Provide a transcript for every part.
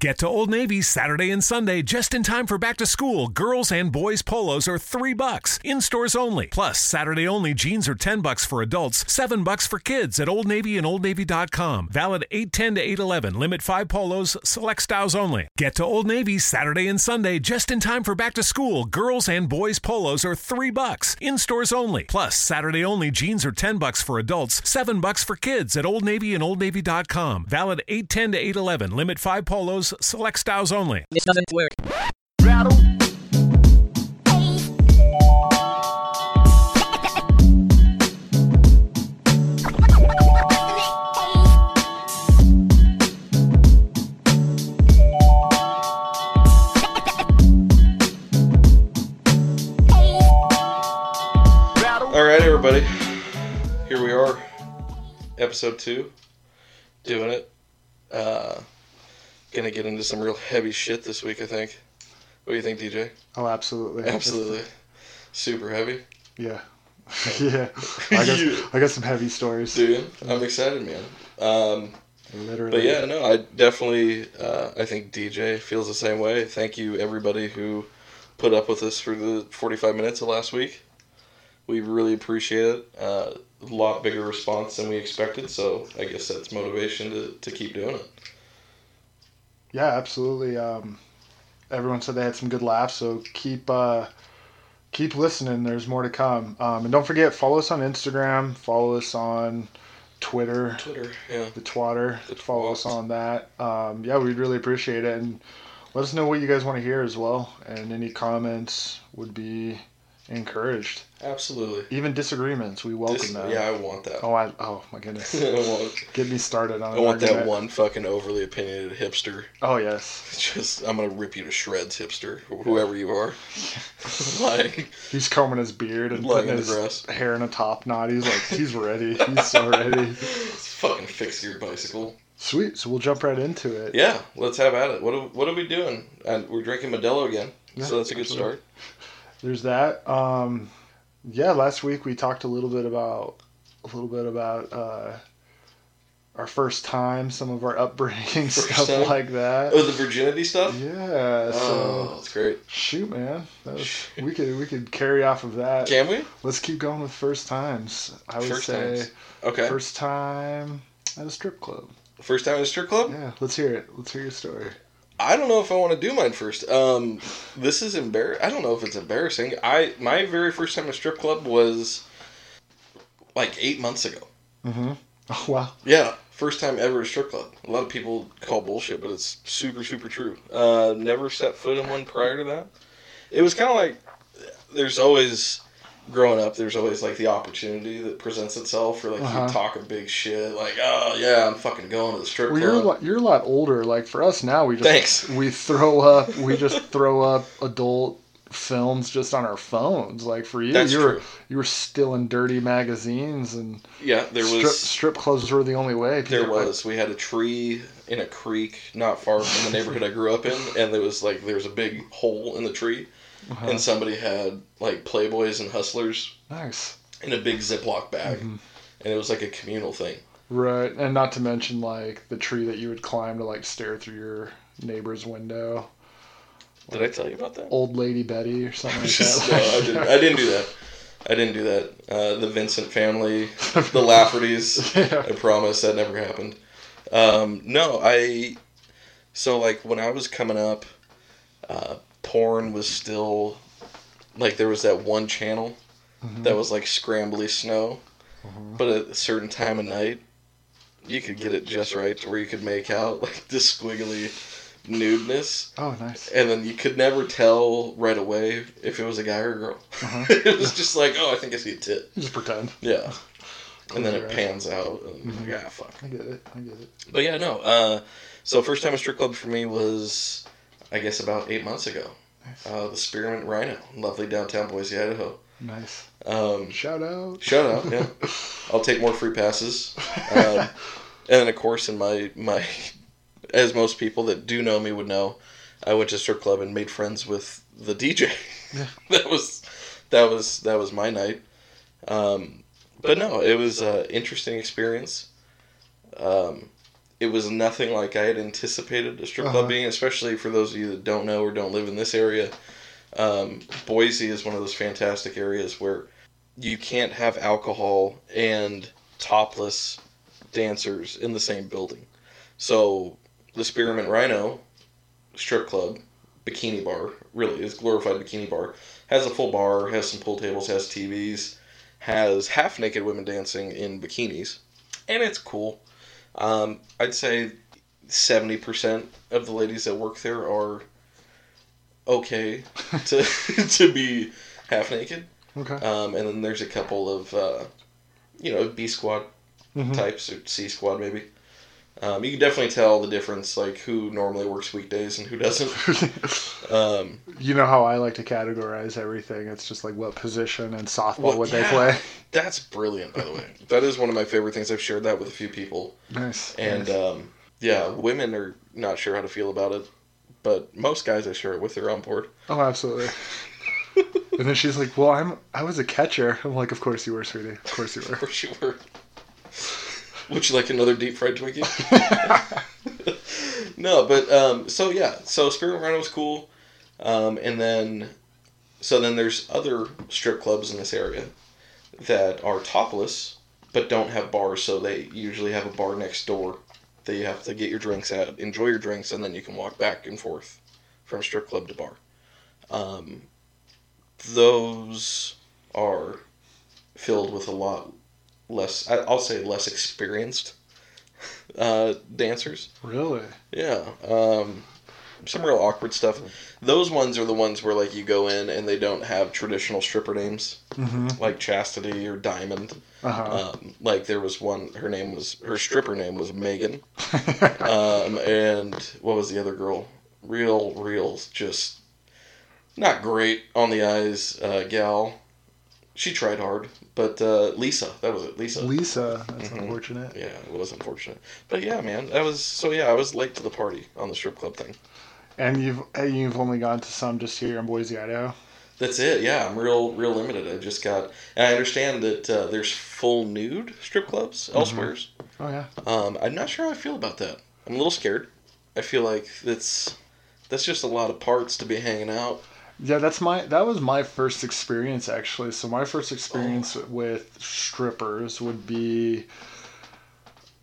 Get to Old Navy Saturday and Sunday just in time for back to school. Girls and boys polos are $3 in stores only. Plus, Saturday only jeans are $10 for adults, $7 for kids at Old Navy and oldnavy.com. Valid 8/10 to 8/11. Limit 5 polos, select styles only. Get to Old Navy Saturday and Sunday just in time for back to school. Girls and boys polos are $3 in stores only. Plus, Saturday only jeans are $10 for adults, $7 for kids at Old Navy and oldnavy.com. Valid 8/10 to 8/11. Limit 5 polos. Select styles only. This doesn't work. Rattle. All right, everybody. Here we are. Episode 2. Doing it. Gonna get into some real heavy shit this week, I think. What do you think, DJ? Oh, absolutely. Super heavy. Yeah. Yeah. I got some heavy stories. Dude, I'm excited, man. Literally. But yeah, no, I definitely, I think DJ feels the same way. Thank you, everybody who put up with us for the 45 minutes of last week. We really appreciate it. A lot bigger response than we expected, so I guess that's motivation to keep doing it. Yeah, absolutely. Everyone said they had some good laughs, so keep listening. There's more to come. And don't forget, follow us on Instagram. Follow us on Twitter. Yeah. The Twatter. Follow us on that. Yeah, we'd really appreciate it. And let us know what you guys want to hear as well. And any comments would be encouraged. Absolutely. Even disagreements, we welcome that. Yeah, I want that. Oh my goodness. Get me started on it. I want that one fucking overly opinionated hipster. Oh yes. Just I'm gonna rip you to shreds, hipster, whoever you are. Like he's combing his beard and putting his hair in a top knot. He's like, he's ready. He's so ready. Let's fucking fix your bicycle. Sweet. So we'll jump right into it. Yeah, let's have at it. What are we doing? And we're drinking Modelo again. Yeah, so that's a good start. There's that. Yeah, last week we talked a little bit about our first time, some of our upbringing, like that. Oh, the virginity stuff? Yeah. Oh, so, that's great. Shoot, man. We could carry off of that. Can we? Let's keep going with first times. I would say times. Okay. First time at a strip club. First time at a strip club? Yeah, let's hear it. Let's hear your story. I don't know if I want to do mine first. This is embarrassing. I don't know if it's embarrassing. My very first time at a strip club was like 8 months ago. Mm-hmm. Oh, wow. Yeah. First time ever at a strip club. A lot of people call bullshit, but it's super, super true. Never set foot in one prior to that. It was kind of like growing up, there's always like the opportunity that presents itself for like you talking big shit, like, oh yeah, I'm fucking going to the strip club. You're a lot older. Like for us now, we just throw up adult films just on our phones. Like for you, you were still in dirty magazines and yeah, there was strip clubs were the only way. We had a tree in a creek not far from the neighborhood I grew up in, and there was a big hole in the tree. Uh-huh. And somebody had, like, Playboys and Hustlers. Nice. In a big Ziploc bag. Mm-hmm. And it was, like, a communal thing. Right. And not to mention, like, the tree that you would climb to, like, stare through your neighbor's window. Did I tell you about that? Old Lady Betty or something like that. No, I didn't do that. The Vincent family, the Laffertys. Yeah. I promise that never happened. So, like, when I was coming up, porn was still, like, there was that one channel that was, like, scrambly snow, but at a certain time of night, you could get it just right to where you could make out, like, this squiggly nudeness. Oh, nice. And then you could never tell right away if it was a guy or a girl. It was just like, oh, I think I see a tit. You just pretend. Yeah. And then it pans out, and I'm like, ah, fuck. I get it. But, yeah, no, so first time at strip club for me was, I guess, about 8 months ago. Nice. The Spearmint Rhino, lovely downtown Boise, Idaho. Nice. Shout out, yeah. I'll take more free passes. And, of course, in my, as most people that do know me would know, I went to strip club and made friends with the DJ. Yeah. That was my night. But, no, it was an interesting experience. it was nothing like I had anticipated a strip club being, especially for those of you that don't know or don't live in this area. Boise is one of those fantastic areas where you can't have alcohol and topless dancers in the same building. So the Spearmint Rhino strip club, bikini bar, really, it's glorified bikini bar, has a full bar, has some pool tables, has TVs, has half-naked women dancing in bikinis, and it's cool. I'd say 70% of the ladies that work there are okay to to be half naked. Okay. And then there's a couple of, B squad types, or C squad maybe. You can definitely tell the difference, like who normally works weekdays and who doesn't. You know how I like to categorize everything. It's just like what position and softball they play. That's brilliant, by the way. That is one of my favorite things. I've shared that with a few people. Nice. And women are not sure how to feel about it, but most guys I share it with are on board. Oh, absolutely. And then she's like, "Well, I was a catcher." I'm like, "Of course you were, sweetie. Of course you were." Of course you were. Would you like another deep fried Twinkie? No, but, so Spearmint Rhino was cool. And then there's other strip clubs in this area that are topless, but don't have bars. So they usually have a bar next door that you have to get your drinks at, enjoy your drinks, and then you can walk back and forth from strip club to bar. Those are filled with a lot less, I'll say less experienced dancers. Really? Yeah. Some real awkward stuff. Those ones are the ones where, like, you go in and they don't have traditional stripper names, like Chastity or Diamond. Like, there was one, her stripper name was Megan. And what was the other girl? Real, just not great on the eyes gal. She tried hard, but Lisa, that was it, Lisa, that's unfortunate. Yeah, it was unfortunate. But yeah, man, I was late to the party on the strip club thing. And you've only gone to some just here in Boise, Idaho? That's it, yeah, I'm real limited. I just got, and I understand that there's full nude strip clubs elsewhere. Oh, yeah. I'm not sure how I feel about that. I'm a little scared. I feel like that's just a lot of parts to be hanging out. Yeah, that was my first experience, actually. So my first experience with strippers would be,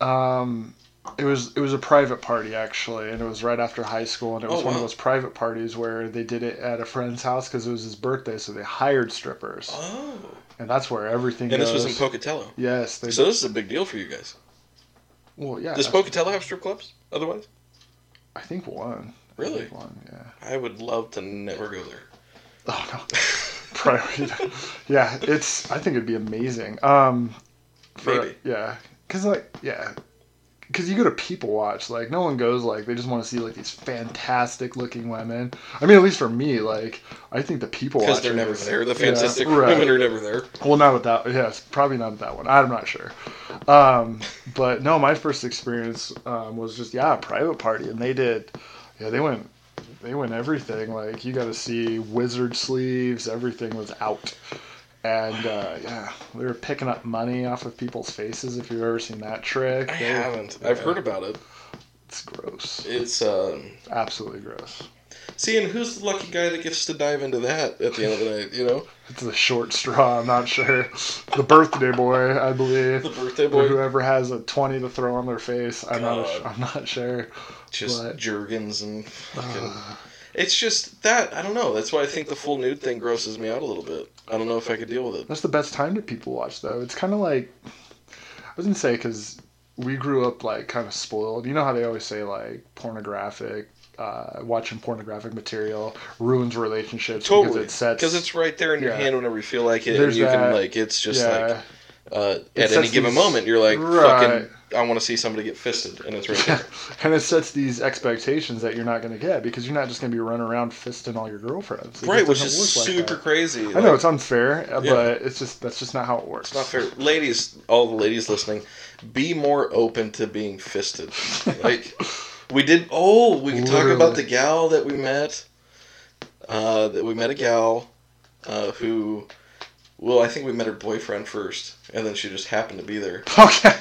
it was a private party, actually, and it was right after high school, and it was one of those private parties where they did it at a friend's house because it was his birthday, so they hired strippers. Oh. And that's where everything goes. This was in Pocatello. Yes. So this is a big deal for you guys. Well, yeah. Does Pocatello have strip clubs otherwise? I think one. Really? One, yeah. I would love to never go there. Oh, no. Probably. Yeah, I think it'd be amazing. Maybe. Yeah. Because you go to people watch. Like, no one goes, like, they just want to see, like, these fantastic-looking women. I mean, at least for me, like, I think the people watch. Because they're never there. The fantastic women are never there. Well, not with that. Yes, probably not with that one. I'm not sure. But, no, my first experience was just, a private party. And they did... Yeah, they went everything. Like, you got to see wizard sleeves. Everything was out. And, they were picking up money off of people's faces, if you've ever seen that trick. I haven't. I've heard about it. It's gross. It's, absolutely gross. See, and who's the lucky guy that gets to dive into that at the end of the night, you know? It's the short straw, I'm not sure. The birthday boy, I believe. The birthday boy. Or whoever has a 20 to throw on their face. I'm not sure. Just Jergens and fucking... It's just that, I don't know. That's why I think the full nude thing grosses me out a little bit. I don't know if I could deal with it. That's the best time that people watch, though. It's kind of like... I was going to say, because we grew up, like, kind of spoiled. You know how they always say, like, pornographic... watching pornographic material ruins relationships because it's right there in your hand whenever you feel like it. There's and you that, can like it's just like at any given moment you're like fucking I want to see somebody get fisted and it's right there. And it sets these expectations that you're not going to get because you're not just going to be running around fisting all your girlfriends. It right, which is super like crazy. I know it's unfair, but it's just that's just not how it works. It's not fair. Ladies, all the ladies listening, be more open to being fisted. Like we did. Oh, we can talk about the gal that we met. That we met a gal who well, I think we met her boyfriend first, and then she just happened to be there. Okay.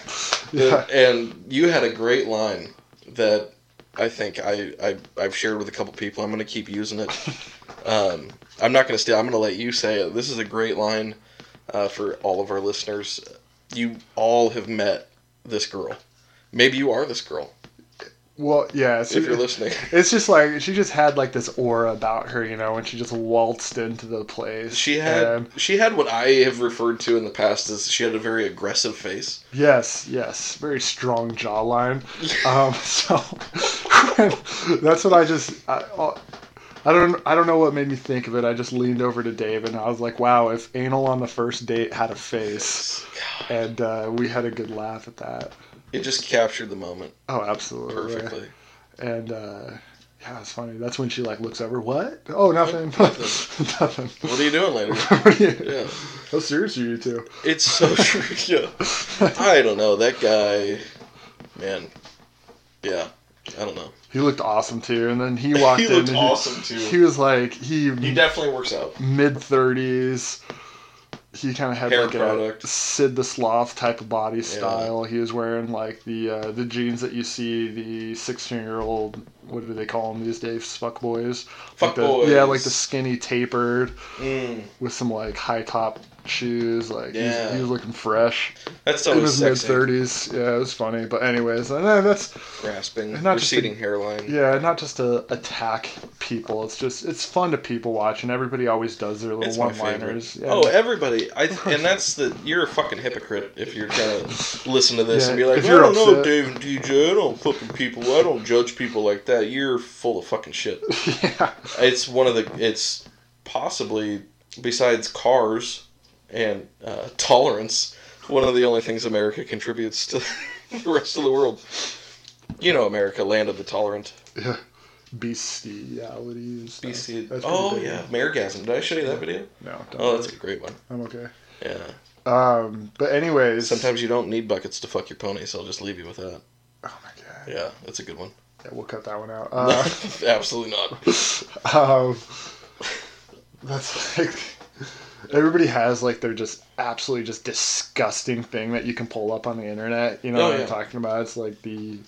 Yeah. And you had a great line that I think I've shared with a couple people. I'm going to keep using it. I'm not going to steal. I'm going to let you say it. This is a great line for all of our listeners. You all have met this girl. Maybe you are this girl. Well, yeah. If you're listening. It's just like, she just had like this aura about her, you know, when she just waltzed into the place. She had what I have referred to in the past as she had a very aggressive face. Yes. Very strong jawline. So, that's what I just... I don't know what made me think of it. I just leaned over to Dave and I was like, wow, if anal on the first date had a face. God. And we had a good laugh at that. It just captured the moment. Oh, absolutely. Perfectly. And yeah, it's funny. That's when she like looks over. What? Oh, nothing. Nothing. What are you doing later? Yeah. How serious are you two? It's so true. Yeah. I don't know. That guy, man. Yeah. I don't know. He looked awesome, too. And then he walked in. He looked awesome, too. He was like... He definitely works out. Mid-30s. He kind of had a Sid the Sloth type of body style. He was wearing, like, the jeans that you see the 16-year-old... What do they call them these days? Fuckboys? Fuckboys. Yeah, like the skinny tapered with some, like, high-top shoes. Like, yeah. He was looking fresh. That's so sexy. In his mid-30s. Yeah, it was funny. But anyways, that's... Grasping, receding hairline. Yeah, not just to attack people. It's just... It's fun to people watch, and everybody always does their little one-liners. Yeah. Oh, everybody. And that's the... You're a fucking hypocrite if you're going to listen to this and be like, I don't know, Dave and DJ. I don't fucking people. I don't judge people like that. You're full of fucking shit. Yeah. It's one of the... It's possibly, besides cars and tolerance, one of the only things America contributes to the rest of the world. You know America, land of the tolerant. Yeah. Bestialities. Oh, yeah. Maregasm. Did I show you that video? No. Don't worry. That's a great one. I'm okay. Yeah. But anyways... Sometimes you don't need buckets to fuck your pony, so I'll just leave you with that. Oh, my God. Yeah, that's a good one. Yeah, we'll cut that one out. Absolutely not. That's like... Everybody has, like, they're just absolutely just disgusting thing that you can pull up on the internet. You know what I'm talking about? It's like the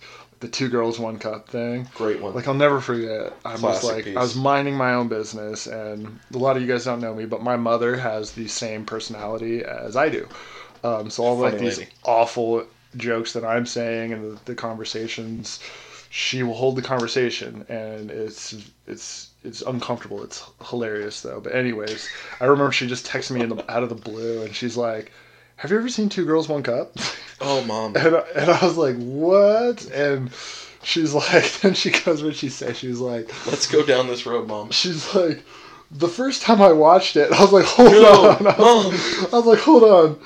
two girls, one cup thing. Great one. Like, I'll never forget. I was minding my own business, and a lot of you guys don't know me, but my mother has the same personality as I do. So all, like, these awful jokes that I'm saying and the conversations... She will hold the conversation, and it's uncomfortable. It's hilarious, though. But anyways, I remember she just texted me out of the blue, and she's like, have you ever seen Two Girls, One Cup? Oh, Mom. And I was like, what? And she's like, and she goes, what she said, she was like... Let's go down this road, Mom. She's like, the first time I watched it, I was like, hold on. I was like, hold on.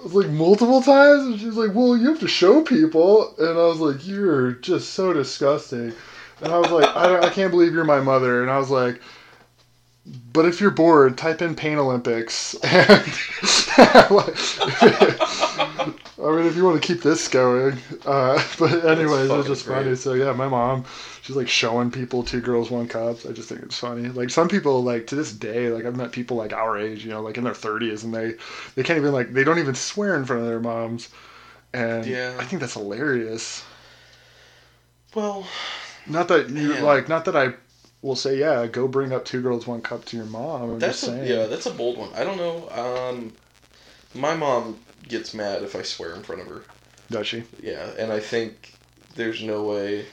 I was like, multiple times? And she's like, well, you have to show people. And I was like, you're just so disgusting. And I was like, I can't believe you're my mother. And I was like, but if you're bored, type in Pain Olympics. And I mean, if you want to keep this going. But anyways, it was just funny. So yeah, my mom, she's like showing people Two Girls, One Cup. I just think it's funny. Like some people, like to this day, like I've met people like our age, you know, like in their 30s, and they can't even like, they don't even swear in front of their moms. And yeah. I think that's hilarious. Well, not that I will say, yeah, go bring up Two Girls, One Cup to your mom. I'm just saying. Yeah, that's a bold one. I don't know. My mom gets mad if I swear in front of her. Does she? Yeah, and I think there's no way...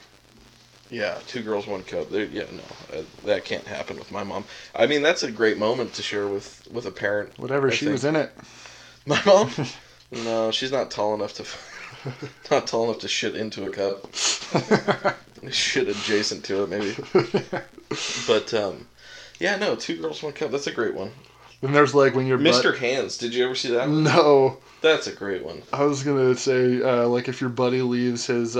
Yeah, Two Girls, One Cup. That can't happen with my mom. I mean, that's a great moment to share with a parent. Whatever, she was in it. My mom? No, she's not tall enough to... Not tall enough to shit into a cup. Shit adjacent to it, maybe. But, yeah, no, Two Girls, One Cup. That's a great one. And there's like when your Mr. Hands. Did you ever see that one? No. That's a great one. I was going to say, like, if your buddy leaves his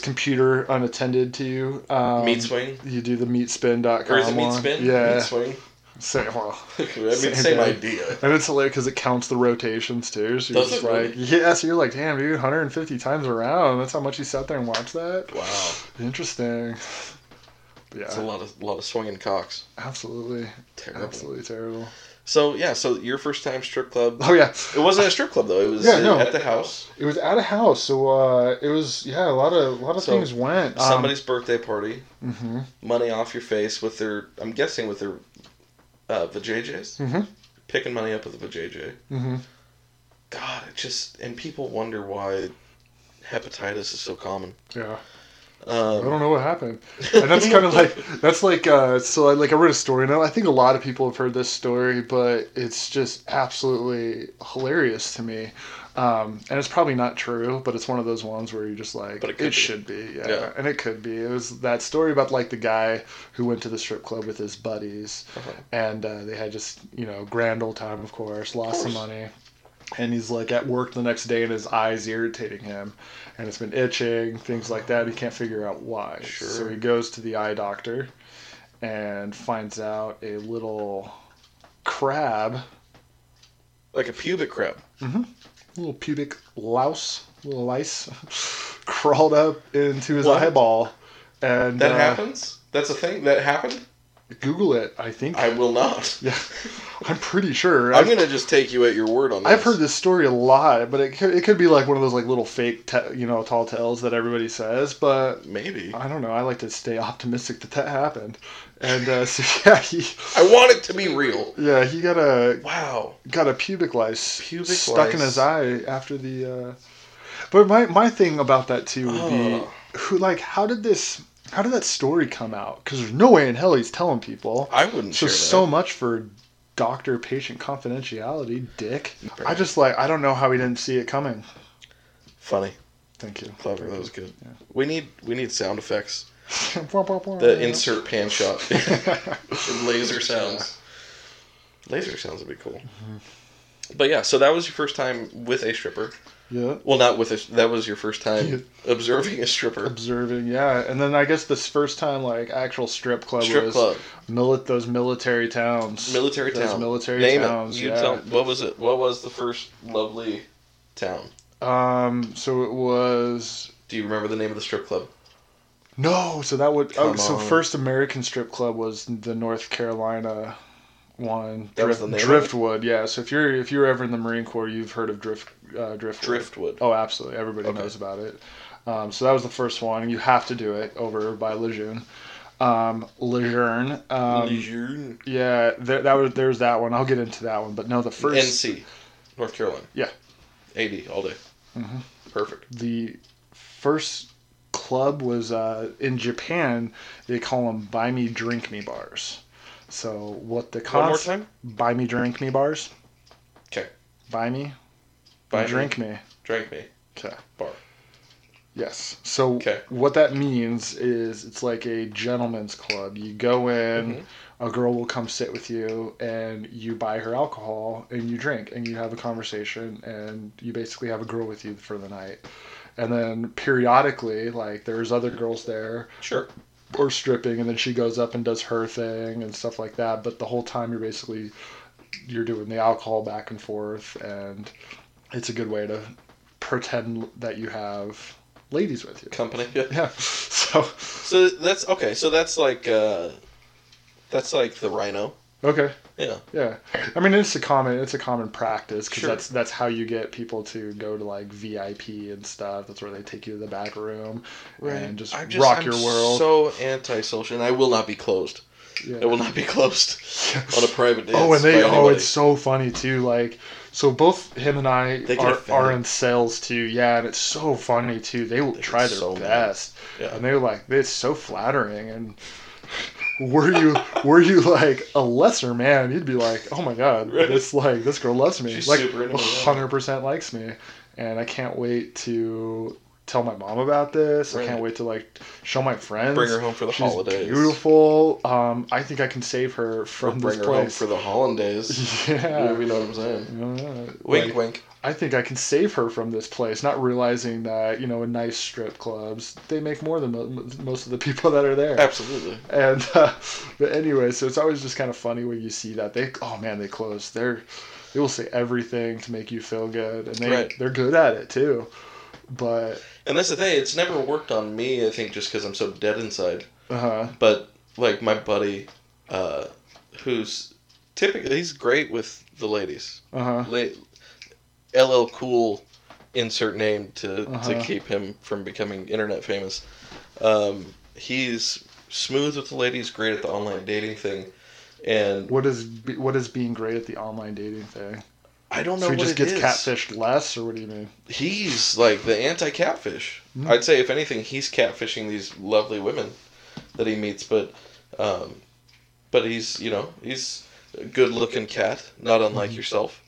computer unattended to you. Meat swing? You do the meatspin.com. Or is it meat spin? Yeah. Meat swing? Same idea. And it's hilarious because it counts the rotations too. So you're just like, really? Yeah, so you're like, damn, dude, 150 times around. That's how much you sat there and watched that. Wow. Interesting. But yeah. It's a lot of swinging cocks. Absolutely. Terrible. Absolutely terrible. So, yeah, so your first time strip club. Oh, yeah. It wasn't a strip club, though. It was at the house. It was at a house. So, it was, a lot of things went. Somebody's birthday party. Mm-hmm. Money off your face with their, I'm guessing with their vajayjays. Mm-hmm. Picking money up with a vajayjay. Mm-hmm. God, it just, and people wonder why hepatitis is so common. Yeah. I don't know what happened. And that's kind of like, I read a story now. I think a lot of people have heard this story, but it's just absolutely hilarious to me. And it's probably not true, but it's one of those ones where you're just like, it should be. Yeah. And it could be. It was that story about like the guy who went to the strip club with his buddies and they had just, grand old time, of course, lost some money. And he's like at work the next day and his eye's irritating him and it's been itching, things like that. He can't figure out why. Sure. So he goes to the eye doctor and finds out a little crab. Like a pubic crab. Mm-hmm. A little pubic lice crawled up into his eyeball. And that happens? That's a thing? That happened? Google it, I think. I will not. Yeah, I'm pretty sure. I'm going to just take you at your word on this. I've heard this story a lot, but it could be like one of those like little fake, tall tales that everybody says, but... Maybe. I don't know. I like to stay optimistic that happened. And I want it to be real. Yeah, he got a... Wow. Got a pubic lice stuck in his eye after the... But my thing about that, too, would be... How did that story come out? Because there's no way in hell he's telling people. I wouldn't share that. So much for doctor-patient confidentiality, dick. Right. I just I don't know how he didn't see it coming. Funny. Thank you. Clever. That was good. Yeah. We need sound effects. The insert pan shot. Laser sounds. Laser sounds would be cool. Mm-hmm. But yeah, so that was your first time with a stripper. Yeah. Well, not with a... That was your first time observing a stripper. Observing, yeah. And then I guess this first time, actual strip club was... those military towns. Name towns, it. What was it? What was the first lovely town? So it was... Do you remember the name of the strip club? No, so that would... first American strip club was the North Carolina... one. That was the name? Driftwood, yeah. So if you're ever in the Marine Corps, you've heard of Driftwood. Oh, absolutely. Everybody knows about it. So that was the first one. You have to do it over by Lejeune. Lejeune. Yeah, there's that one. I'll get into that one, but no, the first NC, North Carolina. Yeah. AD all day. Mm-hmm. Perfect. The first club was in Japan. They call them buy me drink me bars. So what the cost? One more time? Buy me, drink me bars. Okay. Buy me. Buy drink me. Drink me. Okay. Bar. Yes. So what that means is it's like a gentleman's club. You go in, mm-hmm. a girl will come sit with you, and you buy her alcohol, and you drink, and you have a conversation, and you basically have a girl with you for the night. And then periodically, there's other girls there. Sure. Or stripping, and then she goes up and does her thing and stuff like that. But the whole time you're basically doing the alcohol back and forth, and it's a good way to pretend that you have ladies with you. Company, yeah. So that's okay. So that's like the Rhino. Okay. Yeah. I mean, it's a common practice because that's how you get people to go to VIP and stuff. That's where they take you to the back room and just rock your world. So antisocial, and I will not be closed. Yeah. It will not be closed on a private dance. Oh, and it's so funny too. So both him and I are in sales too. Yeah, and it's so funny too. They will try their best, and they're like, it's so flattering and. Were you like a lesser man? You'd be like, oh my god, this girl loves me. She's like 100% likes me, and I can't wait to tell my mom about this. Right. I can't wait to show my friends. Bring her home for the holidays. Beautiful. I think I can save her from this place. Bring her home for the holidays. Yeah, you know what I'm saying. Yeah. Wink, wink. I think I can save her from this place, not realizing that, in nice strip clubs, they make more than most of the people that are there. Absolutely. And, but anyway, so it's always just kind of funny when you see that. They close. They will say everything to make you feel good, and they're good at it, too. And that's the thing, it's never worked on me, I think, just because I'm so dead inside. But, my buddy, who's typically he's great with the ladies. Uh huh. LL Cool, insert name to keep him from becoming internet famous. He's smooth with the ladies, great at the online dating thing. And what is being great at the online dating thing? I don't know. So he just gets catfished less, or what do you mean? He's like the anti-catfish. Mm-hmm. I'd say if anything, he's catfishing these lovely women that he meets, but he's a good-looking cat, not unlike yourself.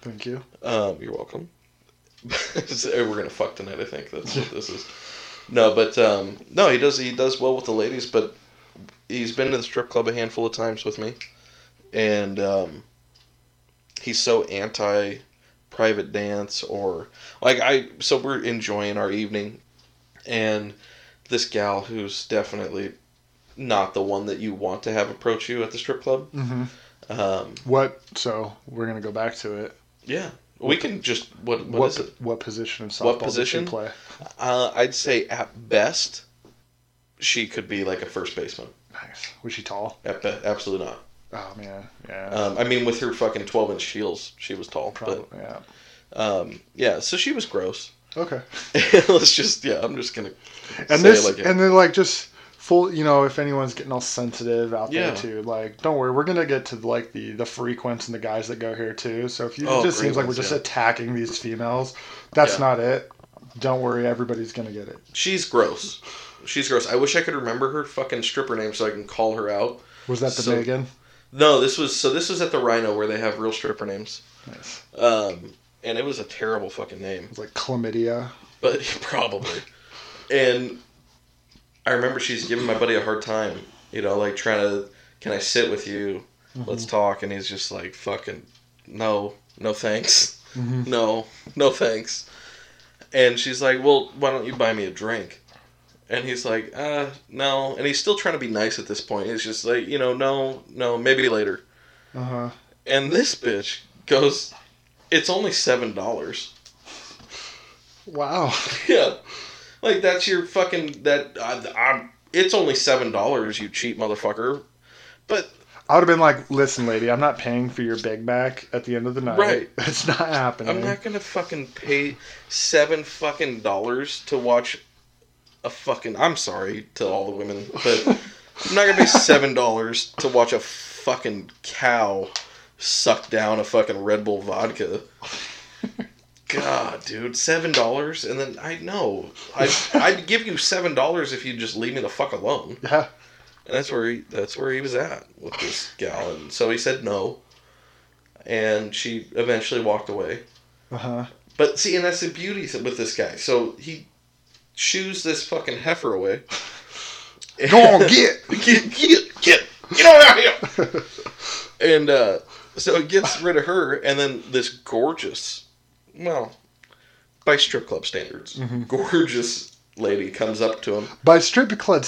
Thank you. You're welcome. We're gonna fuck tonight. I think that's what this is. No, but no, he does well with the ladies, but he's been to the strip club a handful of times with me, and he's so anti private dance or like so we're enjoying our evening, and this gal who's definitely not the one that you want to have approach you at the strip club. Mm-hmm. So we're going to go back to it. Yeah. We can just, what is it? What position in softball did she play? I'd say at best, she could be like a first baseman. Nice. Was she tall? Absolutely not. Oh, man. Yeah. I mean, with her fucking 12-inch heels, she was tall. Probably, but, yeah. Yeah, so she was gross. Okay. Let's just, yeah, I'm just going to say this, it like... And then, like, just full, if anyone's getting all sensitive out there, too, like, don't worry. We're going to get to, like, the frequents and the guys that go here, too. So if you, it just seems like we're just attacking these females, that's not it. Don't worry. Everybody's going to get it. She's gross. I wish I could remember her fucking stripper name so I can call her out. Was that Megan? No, this was at the Rhino where they have real stripper names. Nice. And it was a terrible fucking name. It was like Chlamydia. But probably. And I remember she's giving my buddy a hard time, like trying to, can I sit with you? Mm-hmm. Let's talk. And he's just like, fucking, no thanks. Mm-hmm. No thanks. And she's like, well, why don't you buy me a drink? And he's like, no. And he's still trying to be nice at this point. He's just like, no, maybe later. Uh-huh. And this bitch goes, it's only $7. Wow. Yeah. Like, that's your fucking, it's only $7, you cheap motherfucker. But... I would have been like, listen, lady, I'm not paying for your Big Mac at the end of the night. Right. It's not happening. I'm not going to fucking pay $7 to watch... I'm sorry to all the women, but I'm not gonna pay $7 to watch a fucking cow suck down a fucking Red Bull vodka. God, dude, $7, and then I'd give you $7 if you just leave me the fuck alone. Yeah, and that's where he was at with this gal, and so he said no, and she eventually walked away. Uh huh. But see, and that's the beauty with this guy. So he. Shoes this fucking heifer away. Go on, get on out of here. And so it gets rid of her, and then this gorgeous, well, by strip club standards, mm-hmm. gorgeous lady comes up to him. By strip club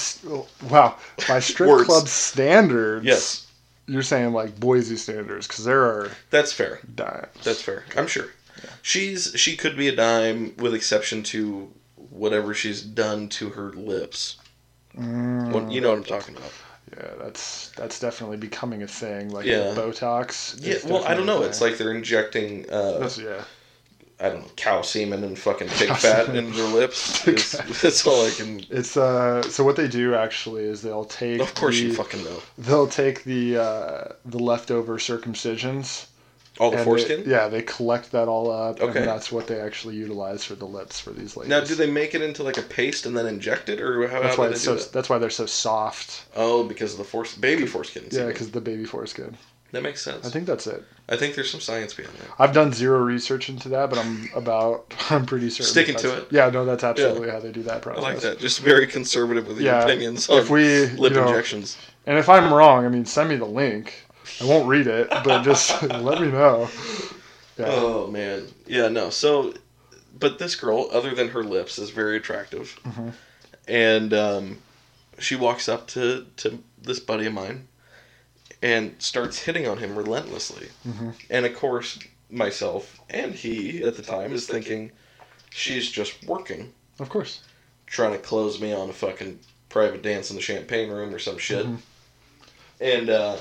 standards. Yes, you're saying like Boise standards because there are. That's fair. Dimes. That's fair. I'm sure. Yeah. She could be a dime with exception to. Whatever she's done to her lips. Well, you know what I'm talking about. Yeah, that's definitely becoming a thing. Like Botox. Yeah, well, I don't know. It's like they're injecting, I don't know, cow semen and fucking pig fat into their lips. That's all I can... It's, so what they do, actually, is they'll take... Of course you fucking know. They'll take the leftover circumcisions... All the foreskin? They collect that all up, and that's what they actually utilize for the lips for these ladies. Now, do they make it into like a paste and then inject it, or how do they do that? That's why they're so soft. Oh, because of the baby foreskin. Yeah, because the baby foreskin. That makes sense. I think that's it. I think there's some science behind that. I've done zero research into that, but I'm pretty certain. Sticking to it. Yeah, no, that's absolutely how they do that process. I like that. Just very conservative with your opinions on lip injections. And if I'm wrong, I mean, send me the link. I won't read it, but just let me know. Yeah. Oh, man. Yeah, no. So, but this girl, other than her lips, is very attractive. Mm-hmm. And she walks up to this buddy of mine and starts hitting on him relentlessly. Mm-hmm. And, of course, myself and he at the time is thinking she's just working. Of course. Trying to close me on a fucking private dance in the champagne room or some shit. Mm-hmm. And...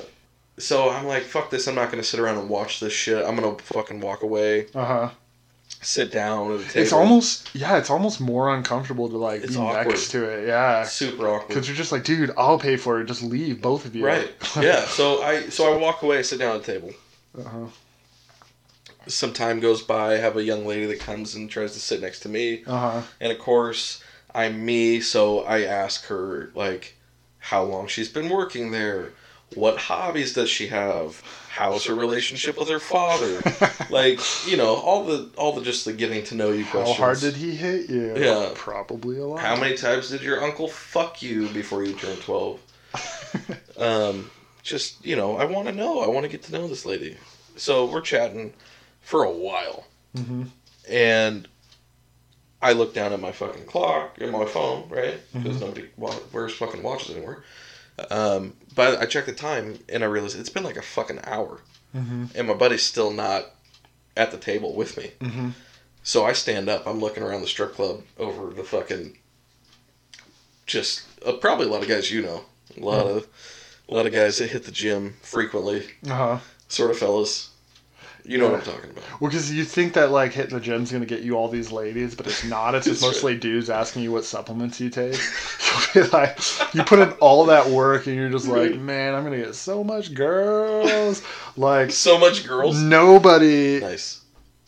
So I'm like, fuck this. I'm not going to sit around and watch this shit. I'm going to fucking walk away. Uh-huh. Sit down at the table. It's almost, yeah, it's almost more uncomfortable to, like, it's be awkward. Next to it. Yeah. It's super awkward. Because you're just like, dude, I'll pay for it. Just leave, both of you. Right. Yeah. So I walk away, sit down at the table. Uh-huh. Some time goes by. I have a young lady that comes and tries to sit next to me. Uh-huh. And, of course, I'm me. So I ask her, like, how long she's been working there. What hobbies does she have? How's her relationship with her father? Like, you know, all the just the getting to know you questions. How hard did he hit you? Yeah. Probably a lot. How many times did your uncle fuck you before you turned 12? Just, you know, I want to know. I want to get to know this lady. So we're chatting for a while. Mm-hmm. And I look down at my fucking clock, at my phone, right? Because mm-hmm. nobody wears fucking watches anymore. But I checked the time and I realized it's been like a fucking hour mm-hmm. and my buddy's still not at the table with me. Mm-hmm. So I stand up, I'm looking around the strip club over the fucking, just probably a lot of guys, you know, a lot of guys that hit the gym frequently, uh-huh. sort of fellas. You know what I'm talking about. Well, because you think that, like, hitting the gym is going to get you all these ladies, but it's not. It's just mostly right. dudes asking you what supplements you take. You'll be like, you put in all that work, and you're just like, man, I'm going to get so much girls. Like, so much girls? Nobody. Nice.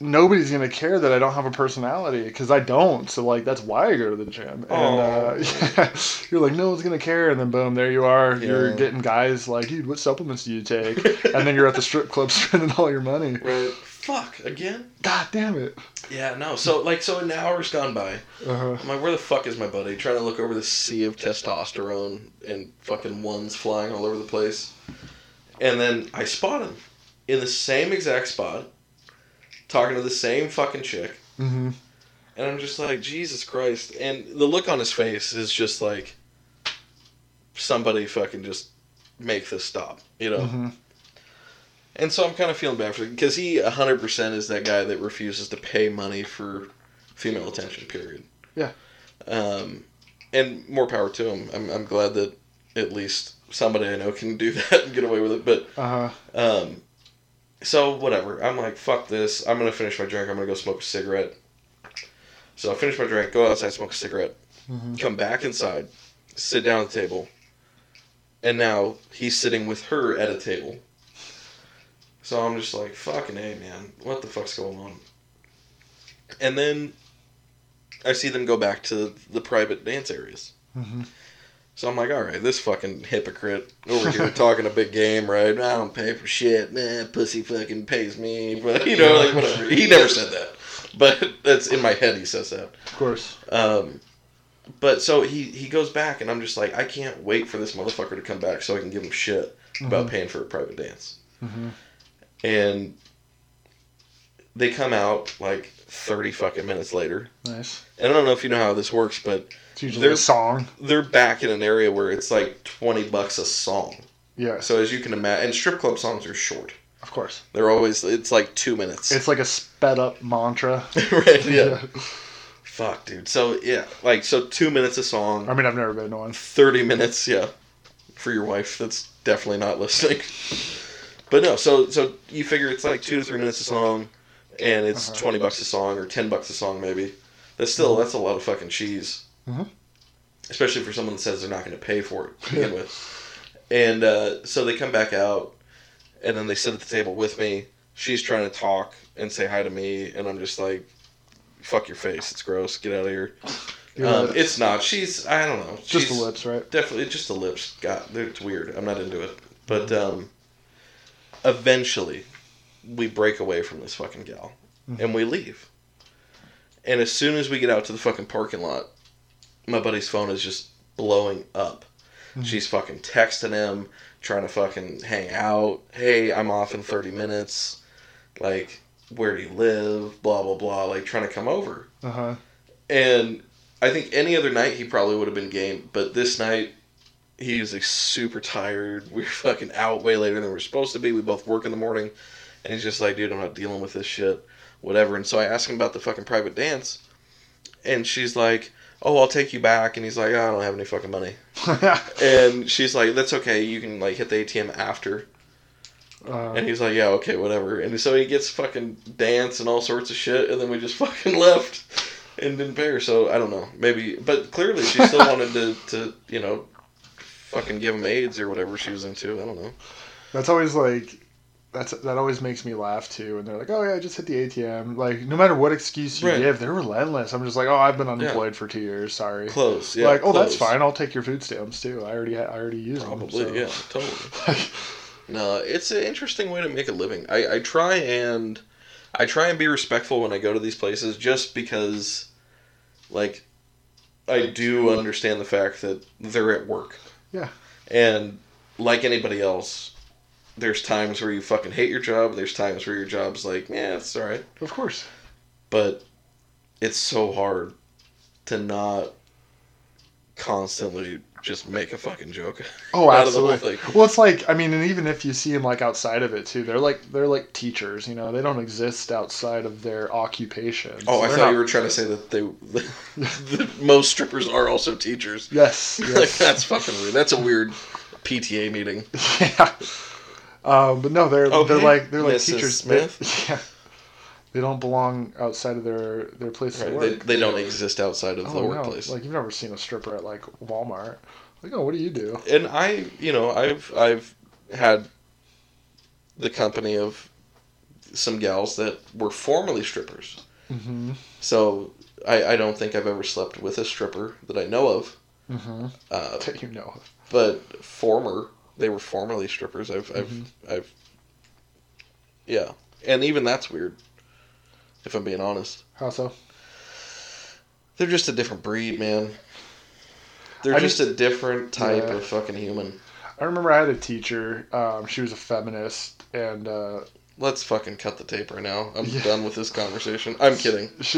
Nobody's going to care that I don't have a personality, because I don't. So, like, that's why I go to the gym. And yeah, you're like, no one's going to care. And then, boom, there you are. Yeah. You're getting guys like, dude, what supplements do you take? And then you're at the strip club spending all your money. Right. Fuck, again? God damn it. Yeah, no. So an hour's gone by. Uh-huh. I'm like, where the fuck is my buddy? Trying to look over the sea of testosterone and fucking ones flying all over the place. And then I spot him in the same exact spot. Talking to the same fucking chick. Mm-hmm. And I'm just like, Jesus Christ. And the look on his face is just like, somebody fucking just make this stop, you know? Mm-hmm. And so I'm kind of feeling bad for him, because he 100% is that guy that refuses to pay money for female attention, period. Yeah. And more power to him. I'm glad that at least somebody I know can do that and get away with it. But, uh-huh. So, whatever. I'm like, fuck this. I'm going to finish my drink. I'm going to go smoke a cigarette. So, I finish my drink, go outside, smoke a cigarette, mm-hmm. come back inside, sit down at the table, and now he's sitting with her at a table. So, I'm just like, fucking A, man. What the fuck's going on? And then I see them go back to the private dance areas. Mm-hmm. So I'm like, all right, this fucking hypocrite over here talking a big game, right? I don't pay for shit. Nah, pussy fucking pays me. But, you know, like, whatever. He never said that. But that's in my head he says that. Of course. But so he goes back, and I'm just like, I can't wait for this motherfucker to come back so I can give him shit mm-hmm. about paying for a private dance. Mm-hmm. And they come out, like, 30 fucking minutes later. Nice. And I don't know if you know how this works, but... Usually a song. They're back in an area where it's like $20 a song. Yeah. So as you can imagine, and strip club songs are short. Of course. They're always, it's like 2 minutes. It's like a sped up mantra. Right, yeah. Fuck, dude. So, yeah, like, so 2 minutes a song. I mean, I've never been to one. 30 minutes, yeah. For your wife, that's definitely not listening. But no, so you figure it's like 2 to 3 minutes a song, and it's uh-huh. $20 a song, or $10 a song maybe. That's still, that's a lot of fucking cheese. Mm-hmm. Especially for someone that says they're not going to pay for it to begin with. And so they come back out, and then they sit at the table with me. She's trying to talk and say hi to me, and I'm just like, fuck your face, it's gross, get out of here. It's not, she's, I don't know. Just the lips, right? Definitely, just the lips. God, it's weird, I'm not into it. But eventually, we break away from this fucking gal, mm-hmm. and we leave. And as soon as we get out to the fucking parking lot, my buddy's phone is just blowing up. Mm-hmm. She's fucking texting him, trying to fucking hang out. Hey, I'm off in 30 minutes. Like, where do you live? Blah, blah, blah. Like, trying to come over. Uh-huh. And I think any other night he probably would have been game. But this night, he was like super tired. We were fucking out way later than we were supposed to be. We both work in the morning. And he's just like, dude, I'm not dealing with this shit. Whatever. And so I asked him about the fucking private dance. And she's like... oh, I'll take you back. And he's like, oh, I don't have any fucking money. And she's like, that's okay. You can, like, hit the ATM after. And he's like, yeah, okay, whatever. And so he gets fucking dance and all sorts of shit, and then we just fucking left and didn't pay her. So I don't know, maybe, but clearly she still wanted to, you know, fucking give him AIDS or whatever she was into. I don't know. That's always like, that always makes me laugh too. And they're like, oh yeah, I just hit the ATM. Like, no matter what excuse you give, they're relentless. I'm just like, oh, I've been unemployed for 2 years. Sorry. Close. Yeah. Like, oh, that's fine. I'll take your food stamps too. I already used them. Probably. So. Yeah. Totally. No, it's an interesting way to make a living. I try and be respectful when I go to these places, just because, like, I do understand the fact that they're at work. Yeah. And like anybody else, there's times where you fucking hate your job. There's times where your job's like, yeah, it's all right. Of course. But it's so hard to not constantly just make a fucking joke. Oh, absolutely. Well, it's like, I mean, and even if you see them like outside of it too, they're like teachers, you know, they don't exist outside of their occupation. Oh, I thought you were trying to say that the most strippers are also teachers. Yes. Like, that's fucking weird. That's a weird PTA meeting. Yeah. But no, they're like Mrs. teachers. Smith? Yeah. They don't belong outside of their place of work. They don't exist outside of the workplace. Like, you've never seen a stripper at, like, Walmart. Like, oh, what do you do? And I, you know, I've had the company of some gals that were formerly strippers. Mm-hmm. So I don't think I've ever slept with a stripper that I know of. Mm-hmm. That you know of. But they were formerly strippers. Yeah. And even that's weird. If I'm being honest. How so? They're just a different breed, man. They're just a different type of fucking human. I remember I had a teacher. She was a feminist, and... Let's fucking cut the tape right now. I'm done with this conversation. I'm kidding. That's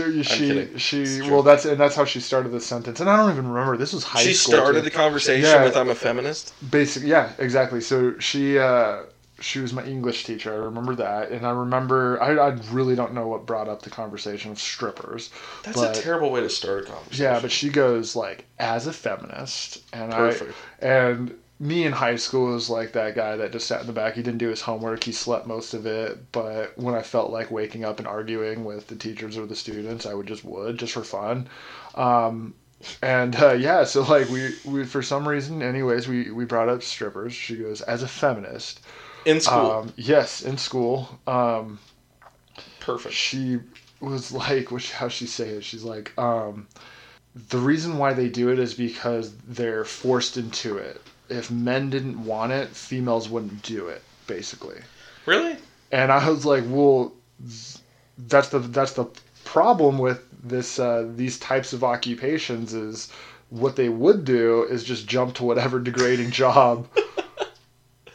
how she started this sentence. And I don't even remember. This was high school. She started the conversation with, I'm a feminist? Basically, yeah, exactly. So she was my English teacher. I remember that. And I remember... I really don't know what brought up the conversation of strippers. That's a terrible way to start a conversation. Yeah, but she goes, like, as a feminist. And perfect. And me in high school was, like, that guy that just sat in the back. He didn't do his homework. He slept most of it. But when I felt like waking up and arguing with the teachers or the students, I would just for fun. So, like, we for some reason, anyways, we brought up strippers. She goes, as a feminist... In school. Yes, in school. Perfect. She was like, how she say it? She's like, the reason why they do it is because they're forced into it. If men didn't want it, females wouldn't do it, basically. Really? And I was like, well, that's the problem with this these types of occupations is what they would do is just jump to whatever degrading job.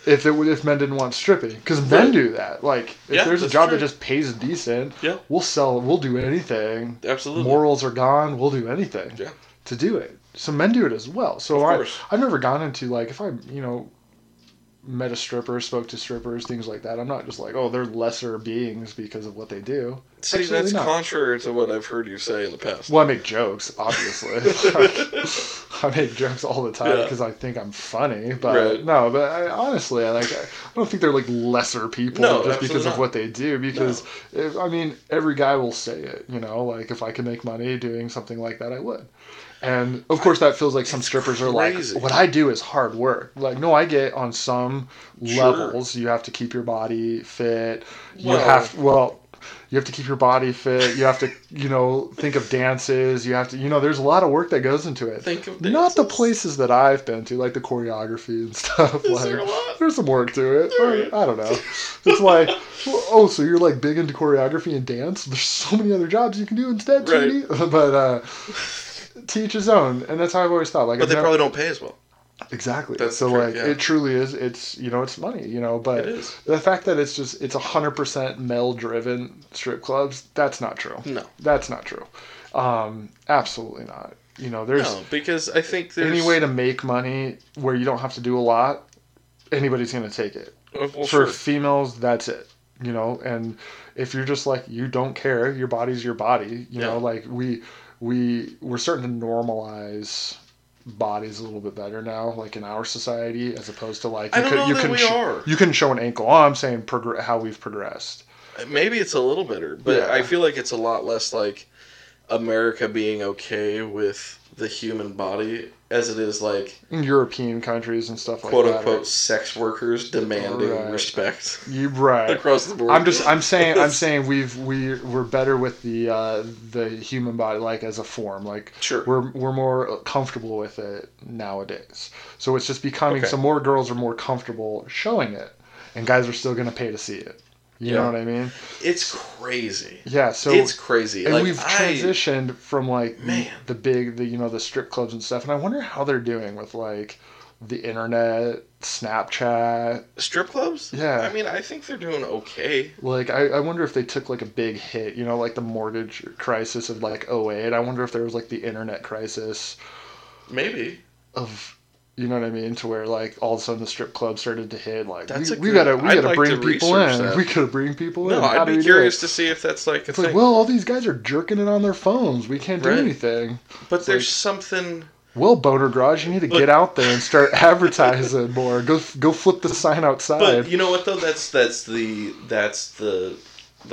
If men didn't want stripping, because men do that. Like, if there's a job that just pays decent, we'll sell. We'll do anything. Absolutely. Morals are gone. We'll do anything to do it. So men do it as well. So I've never gone into, like, if I met a stripper, spoke to strippers, things like that. I'm not just like, oh, they're lesser beings because of what they do. See, absolutely that's not. Contrary to what I've heard you say in the past. Well, I make jokes, obviously. Like, I make jokes all the time because I think I'm funny. But no, but I don't think they're like lesser people just because of what they do. Because every guy will say it. You know, like, if I could make money doing something like that, I would. And, of course, that feels like some strippers are like, what I do is hard work. Like, no, I get on some levels. You have to keep your body fit. You have to keep your body fit. You have to, think of dances. You have to, there's a lot of work that goes into it. Think of dances. Not the places that I've been to, like the choreography and stuff. Is there a lot? There's some work to it. Right. I don't know. It's like, oh, so you're like big into choreography and dance? There's so many other jobs you can do instead, Judy. But, teach his own, and that's how I've always thought. Like, but they probably don't pay as well. Exactly. That's so true, like it truly is. It's it's money, But it is. The fact that it's just 100% male-driven strip clubs. That's not true. No, that's not true. Absolutely not. Because I think there's any way to make money where you don't have to do a lot. Anybody's going to take it. For females, that's it. And if you're just like you don't care, your body's your body. We're starting to normalize bodies a little bit better now, like in our society, as opposed to like... I don't know that we are. You can show an ankle. Oh, I'm saying how we've progressed. Maybe it's a little better, but yeah. I feel like it's a lot less like America being okay with the human body as it is like... in European countries and stuff like that. Quote-unquote sex workers demanding respect. Right. Across the board. I'm saying we're better with the human body, like as a form. Like, sure. We're more comfortable with it nowadays. So it's just becoming... Okay. So more girls are more comfortable showing it. And guys are still going to pay to see it. You know what I mean? It's crazy. Yeah, so it's crazy. And like, we've transitioned from like the strip clubs and stuff. And I wonder how they're doing with like the internet, Snapchat. Strip clubs? Yeah. I mean, I think they're doing okay. Like, I wonder if they took like a big hit, you know, like the mortgage crisis of like 2008. I wonder if there was like the internet crisis. Maybe. Of... You know what I mean? To where like all of a sudden the strip club started to hit. Like we gotta bring people in. That. We gotta bring people in. No, I'd be curious to see if that's like a thing. Like, well, all these guys are jerking it on their phones. We can't do anything. But it's there's something. Well, Boner Garage, you need to get out there and start advertising more. Go flip the sign outside. But you know what though? That's the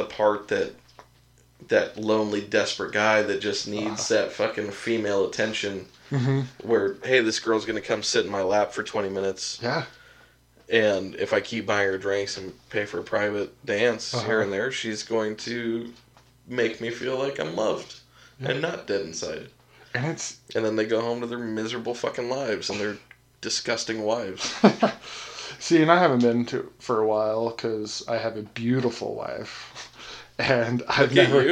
part that lonely, desperate guy that just needs that fucking female attention. Mm-hmm. Where, hey, this girl's going to come sit in my lap for 20 minutes. Yeah. And if I keep buying her drinks and pay for a private dance here and there, she's going to make me feel like I'm loved and not dead inside. And then they go home to their miserable fucking lives and their disgusting wives. See, and I haven't been to for a while because I have a beautiful wife. And I've never,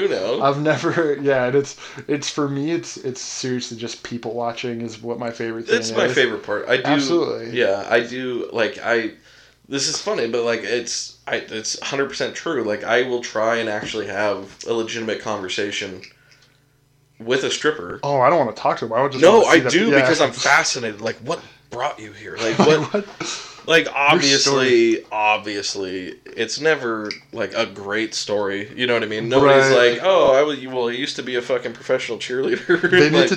yeah. And it's for me, it's seriously just people watching is what my favorite thing is. It's my favorite part. I do. Absolutely. Yeah. I do. Like this is funny, but like it's 100% true. Like I will try and actually have a legitimate conversation with a stripper. Oh, I don't want to talk to them. Because I'm fascinated. Like what brought you here? Like what? Like, obviously, it's never, like, a great story. You know what I mean? Nobody's like, oh, I used to be a fucking professional cheerleader. They need like,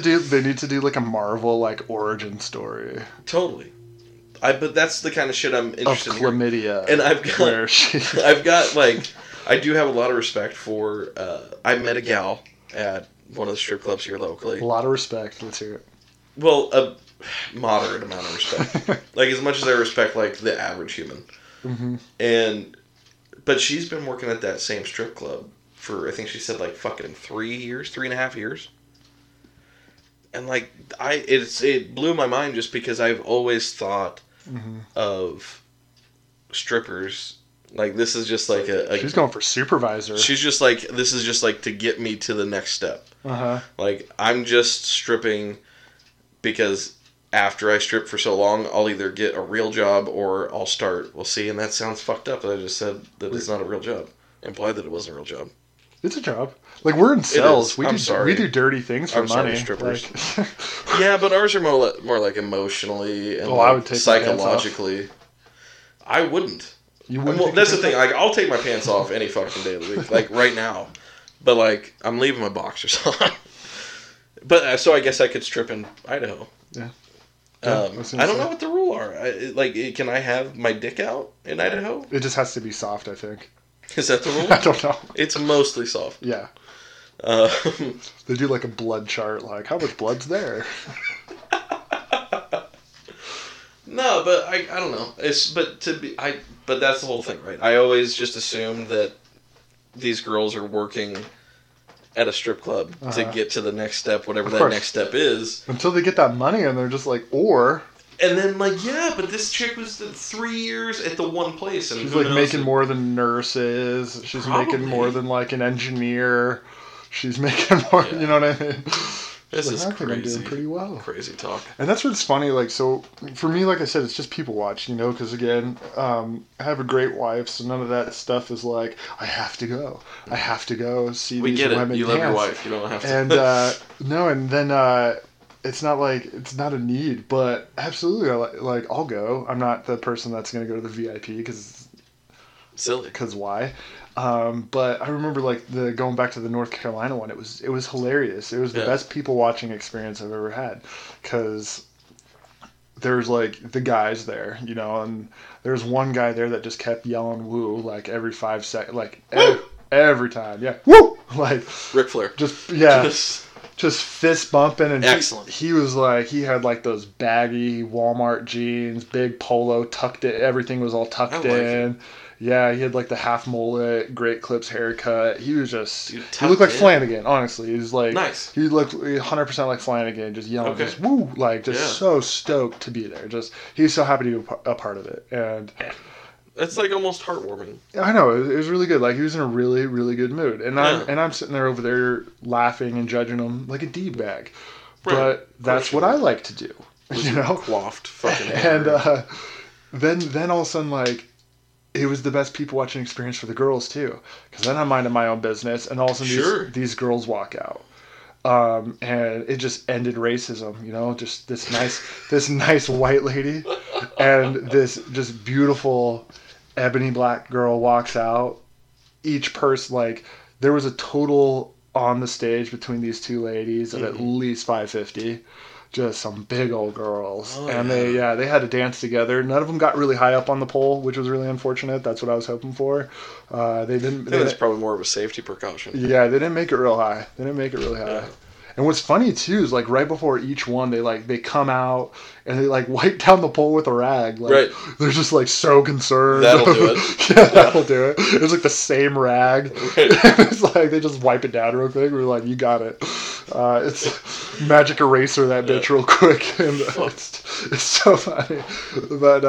to do like, a Marvel, like, origin story. Totally. But that's the kind of shit I'm interested in. Of chlamydia. And I've got, like, I do have a lot of respect for, I met a gal at one of the strip clubs here locally. A lot of respect. Let's hear it. Well, moderate amount of respect. Like, as much as I respect, like, the average human. Mm-hmm. But she's been working at that same strip club for, I think she said, like, fucking 3.5 years. And, like, it blew my mind just because I've always thought of strippers. Like, this is just, like, she's going for supervisor. She's just, like, this is just, like, to get me to the next step. Uh-huh. Like, I'm just stripping because... after I strip for so long, I'll either get a real job or I'll start. Well, see, and that sounds fucked up that I just said that it's not a real job. Implied that it wasn't a real job. It's a job. Like, we're in sales. We do dirty things for money. Sorry, strippers. Like... yeah, but ours are more like emotionally and psychologically. I wouldn't. You wouldn't. Well, that's the thing. Like, I'll take my pants off any fucking day of the week. Like, right now. But, like, I'm leaving my boxers on. But, so I guess I could strip in Idaho. Yeah. I don't know what the rule are. Can I have my dick out in Idaho? It just has to be soft, I think. Is that the rule? I don't know. It's mostly soft. Yeah. They do like a blood chart, like how much blood's there. No, but I don't know. But that's the whole thing, right? I always just assumed that these girls are working at a strip club to get to the next step, whatever that next step is. Until they get that money and they're just like, or... And then, like, yeah, but this chick was 3 years at the one place. And she's, like, making more than nurses. She's making more than, like, an engineer. She's making more... Yeah. You know what I mean? This is crazy. I'm doing pretty well. Crazy talk. And that's what's funny. Like, so, for me, like I said, it's just people watch, you know? Because, again, I have a great wife, so none of that stuff is like, I have to go. I have to go see these women dance. We get it. You love your wife. You don't have to. And, no, and then... it's not like, it's not a need, but absolutely, like, I'll go. I'm not the person that's going to go to the VIP because... Silly. Because why? But I remember, like, going back to the North Carolina one, it was hilarious. It was the best people-watching experience I've ever had because there's like the guys there, you know, and there's one guy there that just kept yelling "woo" like every 5 seconds, like every time. Yeah, woo, like Ric Flair. Just yeah, just fist bumping, and excellent. He was like, he had like those baggy Walmart jeans, big polo tucked in. Everything was all tucked in. It. Yeah, he had like the half mullet, great clips haircut. He was just, he looked like Flanagan, honestly. He was like, nice. He looked 100% like Flanagan, just yelling, okay. Just woo, like just yeah. So stoked to be there. Just, he was so happy to be a part of it. And it's like almost heartwarming. I know, it was really good. Like he was in a really, really good mood. And, yeah. I'm sitting there over there laughing and judging him like a D-bag. Right. But that's what I like to do, you know? Quaffed fucking And then all of a sudden, like, it was the best people watching experience for the girls too, because then I'm minding my own business, and all of a sudden these girls walk out, and it just ended racism. You know, just this nice white lady, and this just beautiful ebony black girl walks out. Each person, like there was a total on the stage between these two ladies of at least 550. Just some big old girls. Oh, and they had to dance together. None of them got really high up on the pole, which was really unfortunate. That's what I was hoping for. They didn't. That's probably more of a safety precaution. Yeah, they didn't make it real high. Yeah. And what's funny too is like right before each one, they come out and they like wipe down the pole with a rag. Like, right. They're just like so concerned. That'll do it. Yeah, that'll do it. It was like the same rag. Right. It's like they just wipe it down real quick. We're like, you got it. It's magic eraser that bitch real quick, and it's so funny. But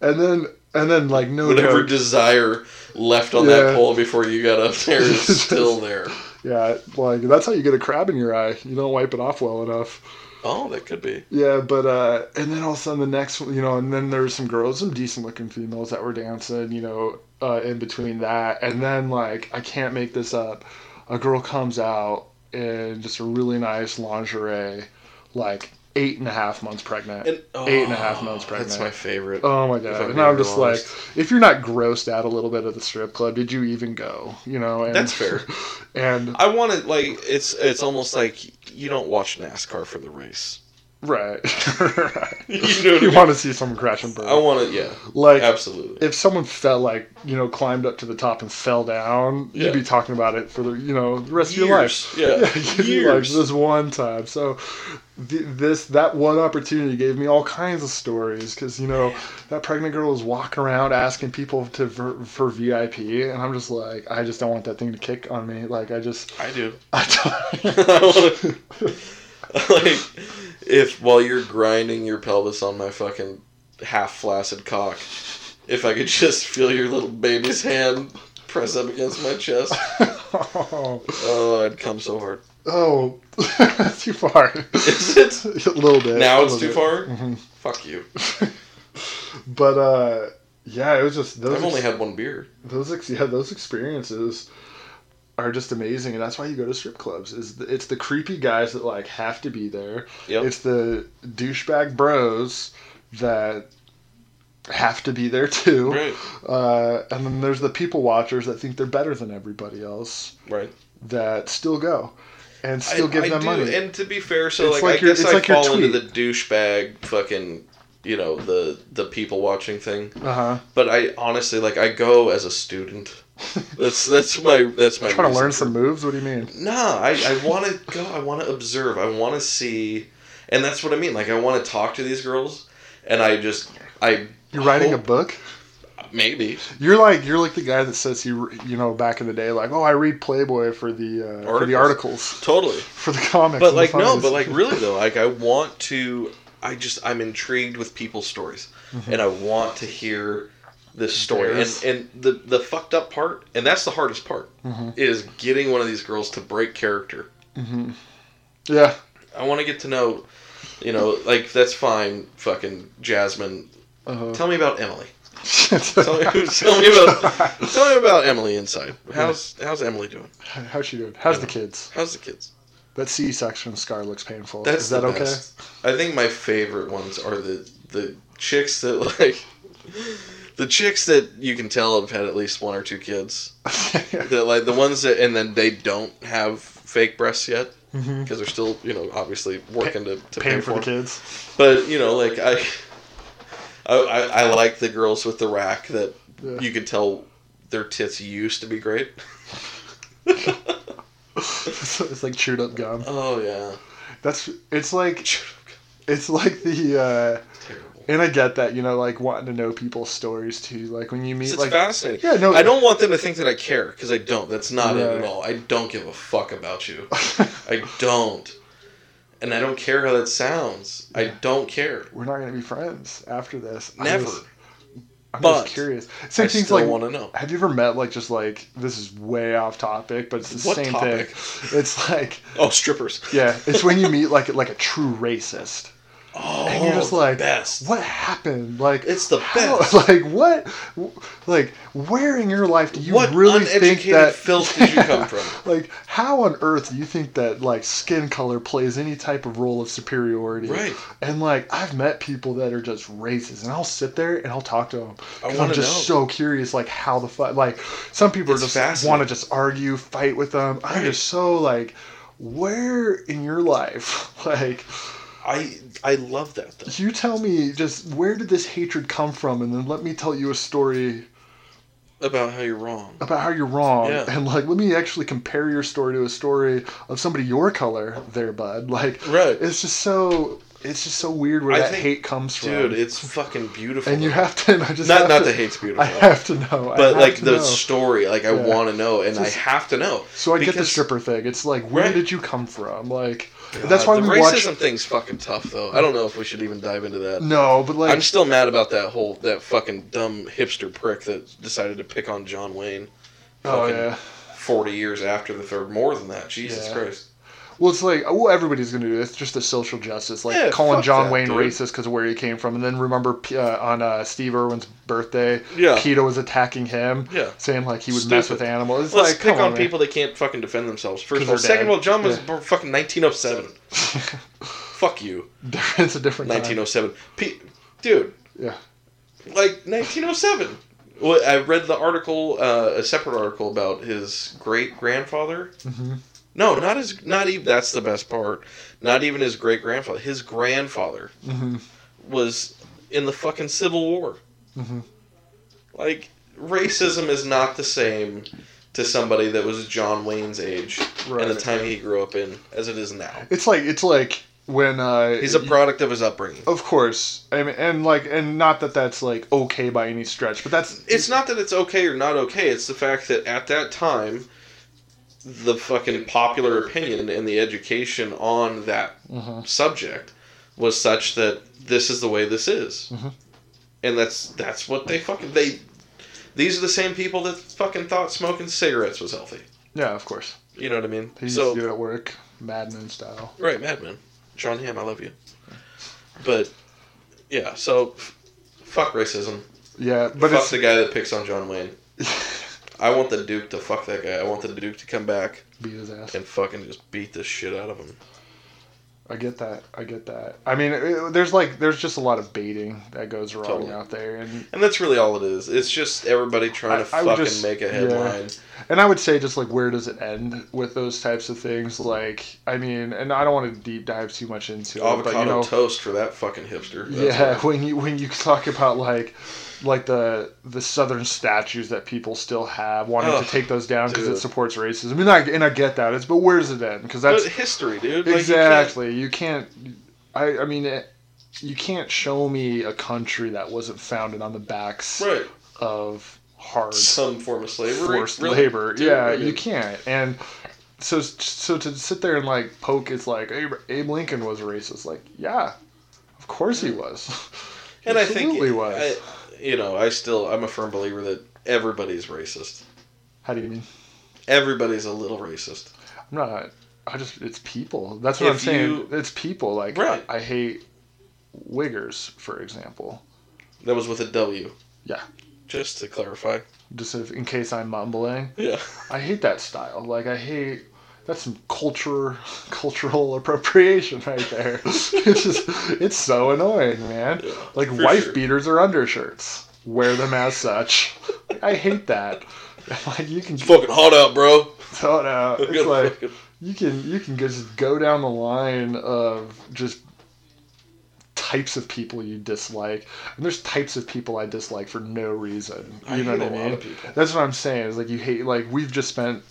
and then like no whatever joke. Desire left on that pole before you got up there is still there. Yeah, like that's how you get a crab in your eye. You don't wipe it off well enough. Oh, that could be. Yeah, but and then all of a sudden the next, you know, and then there were some girls, some decent looking females that were dancing, you know, in between that, and then like I can't make this up. A girl comes out in just a really nice lingerie, like 8.5 months pregnant. 8.5 months pregnant. That's my favorite. Oh my god! And I'm just honest. Like, if you're not grossed out a little bit at the strip club, did you even go? You know, and that's fair. And I want to like, it's almost like you don't watch NASCAR for the race. Right. Right. You want to see someone crash and burn. I want to, yeah. Like, absolutely. If someone fell, like, you know, climbed up to the top and fell down, you'd be talking about it for the, you know, the rest of your life. Yeah. You'd be like, this one time. So, that one opportunity gave me all kinds of stories because, you know, that pregnant girl was walking around asking people for VIP, and I'm just like, I just don't want that thing to kick on me. Like, I do. I want to. Like, if while you're grinding your pelvis on my fucking half flaccid cock, if I could just feel your little baby's hand press up against my chest, oh, I'd come so hard. Oh, that's too far. Is it? A little bit. Now it's too far? Mm-hmm. Fuck you. But, yeah, it was just... I've only had one beer. Those experiences... are just amazing, and that's why you go to strip clubs. It's the creepy guys that like have to be there. Yep. It's the douchebag bros that have to be there too. Right. And then there's the people watchers that think they're better than everybody else. Right. That still go and still give them money. And to be fair, so it's like I guess I fall into the douchebag fucking, you know, the people watching thing. Uh-huh. But I honestly like I go as a student. That's my. I'm trying to learn some moves. What do you mean? Nah, I want to go. I want to observe. I want to see, and that's what I mean. Like I want to talk to these girls, and I. You're writing a book. Maybe you're like the guy that says you know back in the day like, oh, I read Playboy for the articles. Totally for the comics. But like no, but like really though, like I want to. I'm intrigued with people's stories, and I want to hear. This story and the fucked up part, and that's the hardest part, is getting one of these girls to break character. Mm-hmm. Yeah, I want to get to know, you know, like that's fine, fucking Jasmine. Uh-huh. Tell me about Emily. tell me about Emily inside. How's Emily doing? How's she doing? How's the kids? That C section scar looks painful. Is that okay? I think my favorite ones are the chicks that like. The chicks that you can tell have had at least one or two kids. Like the ones that, and then they don't have fake breasts yet. because they're still, you know, obviously working to pay for the kids. But, you know, like, I like the girls with the rack that you can tell their tits used to be great. It's like chewed up gum. Oh, yeah. It's like the, and I get that, you know, like wanting to know people's stories too. Like when you meet, it's fascinating. Yeah, no, I don't want them to think that I care because I don't. That's not it at all. I don't give a fuck about you. I don't, and I don't care how that sounds. Yeah. I don't care. We're not gonna be friends after this. Never. I'm just curious. Same things like. I want to know. Have you ever met like just like this is way off topic, but it's the same thing. It's like strippers. Yeah, it's when you meet like a true racist. Oh, and you're just like, best. What happened? Like, it's the best. Like, what? Like, where in your life do you really think that? What filth did you come from? Like, how on earth do you think that like skin color plays any type of role of superiority? Right. And like, I've met people that are just racist, and I'll sit there and I'll talk to them. I'm just so curious, like how the fuck. Like, some people just want to just argue, fight with them. Right. I'm just so like, where in your life, like. I love that though. You tell me just where did this hatred come from, and then let me tell you a story about how you're wrong. Yeah. And like let me actually compare your story to a story of somebody your color there, bud. Like right. It's just so weird where that hate comes from. Dude, it's fucking beautiful. And you have to the hate's beautiful. I have to know. But like the story, like I want to know and I have to know. So I get the stripper thing. It's like where did you come from? Like God, that's why racism thing's fucking tough, though. I don't know if we should even dive into that. No, but like... I'm still mad about that fucking dumb hipster prick that decided to pick on John Wayne. Oh, yeah. 40 years after the third. More than that. Jesus Christ. Well, it's like, well, everybody's going to do this. It's just the social justice. Like, calling John Wayne racist because of where he came from. And then remember on Steve Irwin's birthday, PETA was attacking him, saying, like, he would mess with animals. It's let's like, pick on people that can't fucking defend themselves. First of all. Second of all, John was fucking 1907. Fuck you. It's a different 1907. Dude. Yeah. Like, 1907. Well, I read the article, a separate article about his great-grandfather. Mm-hmm. No, not even. That's the best part. Not even his great grandfather. His grandfather was in the fucking Civil War. Mm-hmm. Like racism is not the same to somebody that was John Wayne's age and the time he grew up in as it is now. It's like when he's a product of his upbringing. Of course, I mean, and not that that's like okay by any stretch, but it's not that it's okay or not okay. It's the fact that at that time. The fucking popular opinion and the education on that subject was such that this is the way this is, and that's what they fucking These are the same people that fucking thought smoking cigarettes was healthy. Yeah, of course. You know what I mean. They used to do it at work, Mad Men style. Right, Mad Men. John Hamm, I love you. But yeah, so fuck racism. Yeah, but fuck the guy that picks on John Wayne. I want the Duke to fuck that guy. I want the Duke to come back. Beat his ass. And fucking just beat the shit out of him. I get that. I mean, there's just a lot of baiting that goes wrong out there. And that's really all it is. It's just everybody trying to fucking make a headline. Yeah. And I would say just like where does it end with those types of things? Like, I mean, and I don't want to deep dive too much into avocado toast for that fucking hipster. That's when you talk about like the Southern statues that people still have, wanting to take those down because it supports racism. I mean, I get that. But where does it end? Because that's history, dude. Exactly. Like you can't show me a country that wasn't founded on the backs of some form of slavery, forced labor. Dude, yeah, you can't. And so to sit there and like poke, it's like Abe Lincoln was racist. Like, yeah, of course he was. And I think you know, I'm a firm believer that everybody's racist. How do you mean? Everybody's a little racist. I'm not. It's people. That's what I'm saying. It's people. Like, right. I hate Wiggers, for example. That was with a W. Yeah. Just to clarify. Just in case I'm mumbling. Yeah. I hate that style. Like, that's some cultural appropriation right there. It's so annoying, man. Yeah, like wife beaters are undershirts. Wear them as such. I hate that. Like you can. It's fucking hot out, bro. It's hot out. It's like You can just go down the line of just types of people you dislike, and there's types of people I dislike for no reason. You know what I mean? That's what I'm saying. It's like you hate. Like we've just spent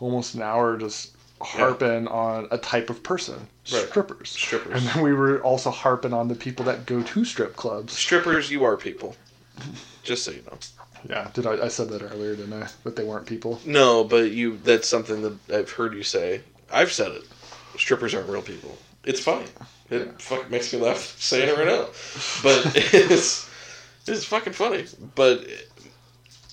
almost an hour just harping on a type of person, strippers, and then we were also harping on the people that go to strip clubs. Strippers, you are people. Just so you know. Yeah, I said that earlier, didn't I? That they weren't people. No, but that's something that I've heard you say. I've said it. Strippers aren't real people. It's funny. It fucking makes me laugh saying it right now. But it's fucking funny. But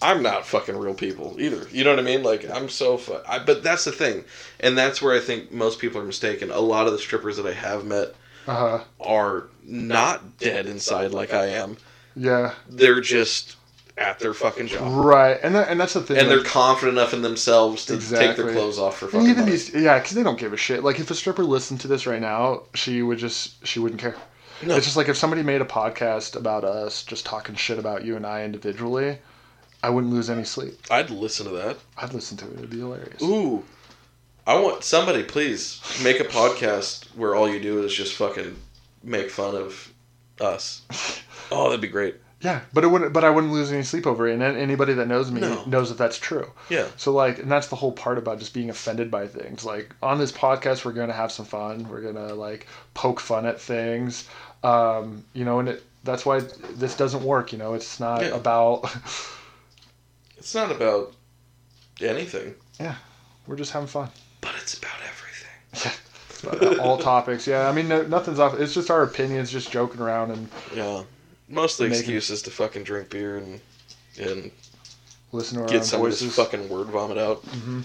I'm not fucking real people either. You know what I mean? Like, I'm so... but that's the thing. And that's where I think most people are mistaken. A lot of the strippers that I have met are not dead inside like I am. Yeah. They're just... at their fucking job, right? And that's the thing. And they're confident enough in themselves to take their clothes off for fucking money. Because they don't give a shit. Like if a stripper listened to this right now, she wouldn't care. No. It's just like if somebody made a podcast about us, just talking shit about you and I individually, I wouldn't lose any sleep. I'd listen to that. I'd listen to it. It'd be hilarious. Ooh, I want somebody please make a podcast where all you do is just fucking make fun of us. Oh, that'd be great. Yeah, but it wouldn't. But I wouldn't lose any sleep over it, and anybody that knows me knows that that's true. Yeah. So and that's the whole part about just being offended by things. Like on this podcast, we're gonna have some fun. We're gonna poke fun at things, and that's why this doesn't work. It's not about. It's not about anything. Yeah, we're just having fun. But it's about everything. Yeah. It's about all topics. Yeah, I mean, nothing's off. It's just our opinions, just joking around and. Yeah. Mostly excuses to fucking drink beer and listen to our get some of this fucking word vomit out. Mm-hmm.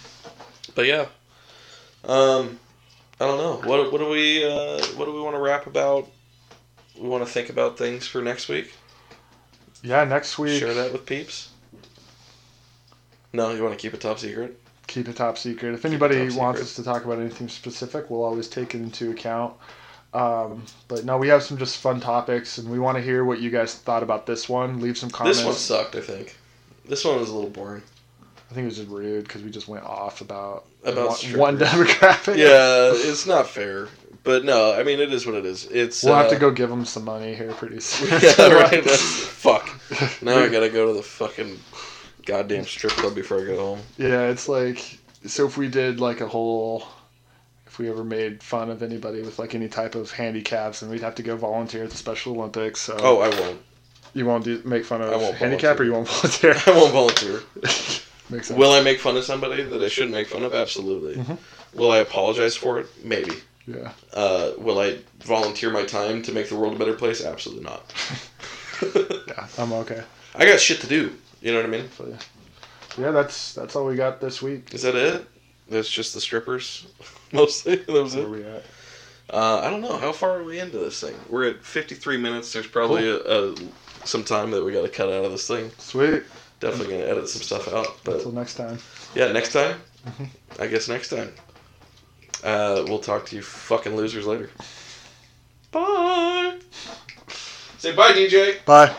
But yeah, I don't know. What do we want to rap about? We want to think about things for next week. Yeah, next week. Share that with peeps. No, you want to keep it top secret. Keep it top secret. If anybody wants us to talk about anything specific, we'll always take it into account. But no, we have some just fun topics, and we want to hear what you guys thought about this one. Leave some comments. This one sucked, I think. This one was a little boring. I think it was just rude because we just went off about one demographic. Yeah, it's not fair. But no, I mean, it is what it is. We'll have to go give them some money here pretty soon. Yeah, right. Fuck. Now I got to go to the fucking goddamn strip club before I go home. Yeah, it's like... So if we did a whole... If we ever made fun of anybody with any type of handicaps, and we'd have to go volunteer at the Special Olympics. So. Oh, I won't. You won't make fun of a handicap, volunteer. Or you won't volunteer? I won't volunteer. Makes sense. Will I make fun of somebody that I shouldn't make fun of? Absolutely. Mm-hmm. Will I apologize for it? Maybe. Yeah. Will I volunteer my time to make the world a better place? Absolutely not. Yeah, I'm okay. I got shit to do. You know what I mean? So, yeah, that's all we got this week. Is that it? That's just the strippers, mostly. That was it. Where are we at? I don't know. How far are we into this thing? We're at 53 minutes. There's probably some time that we got to cut out of this thing. Sweet. Definitely going to edit some stuff out. But until next time. Yeah, next time? I guess next time. We'll talk to you fucking losers later. Bye. Say bye, DJ. Bye.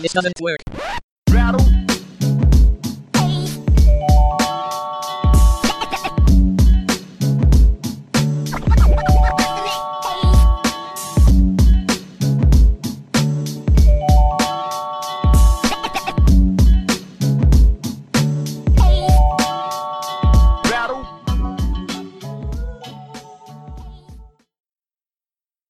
This doesn't work.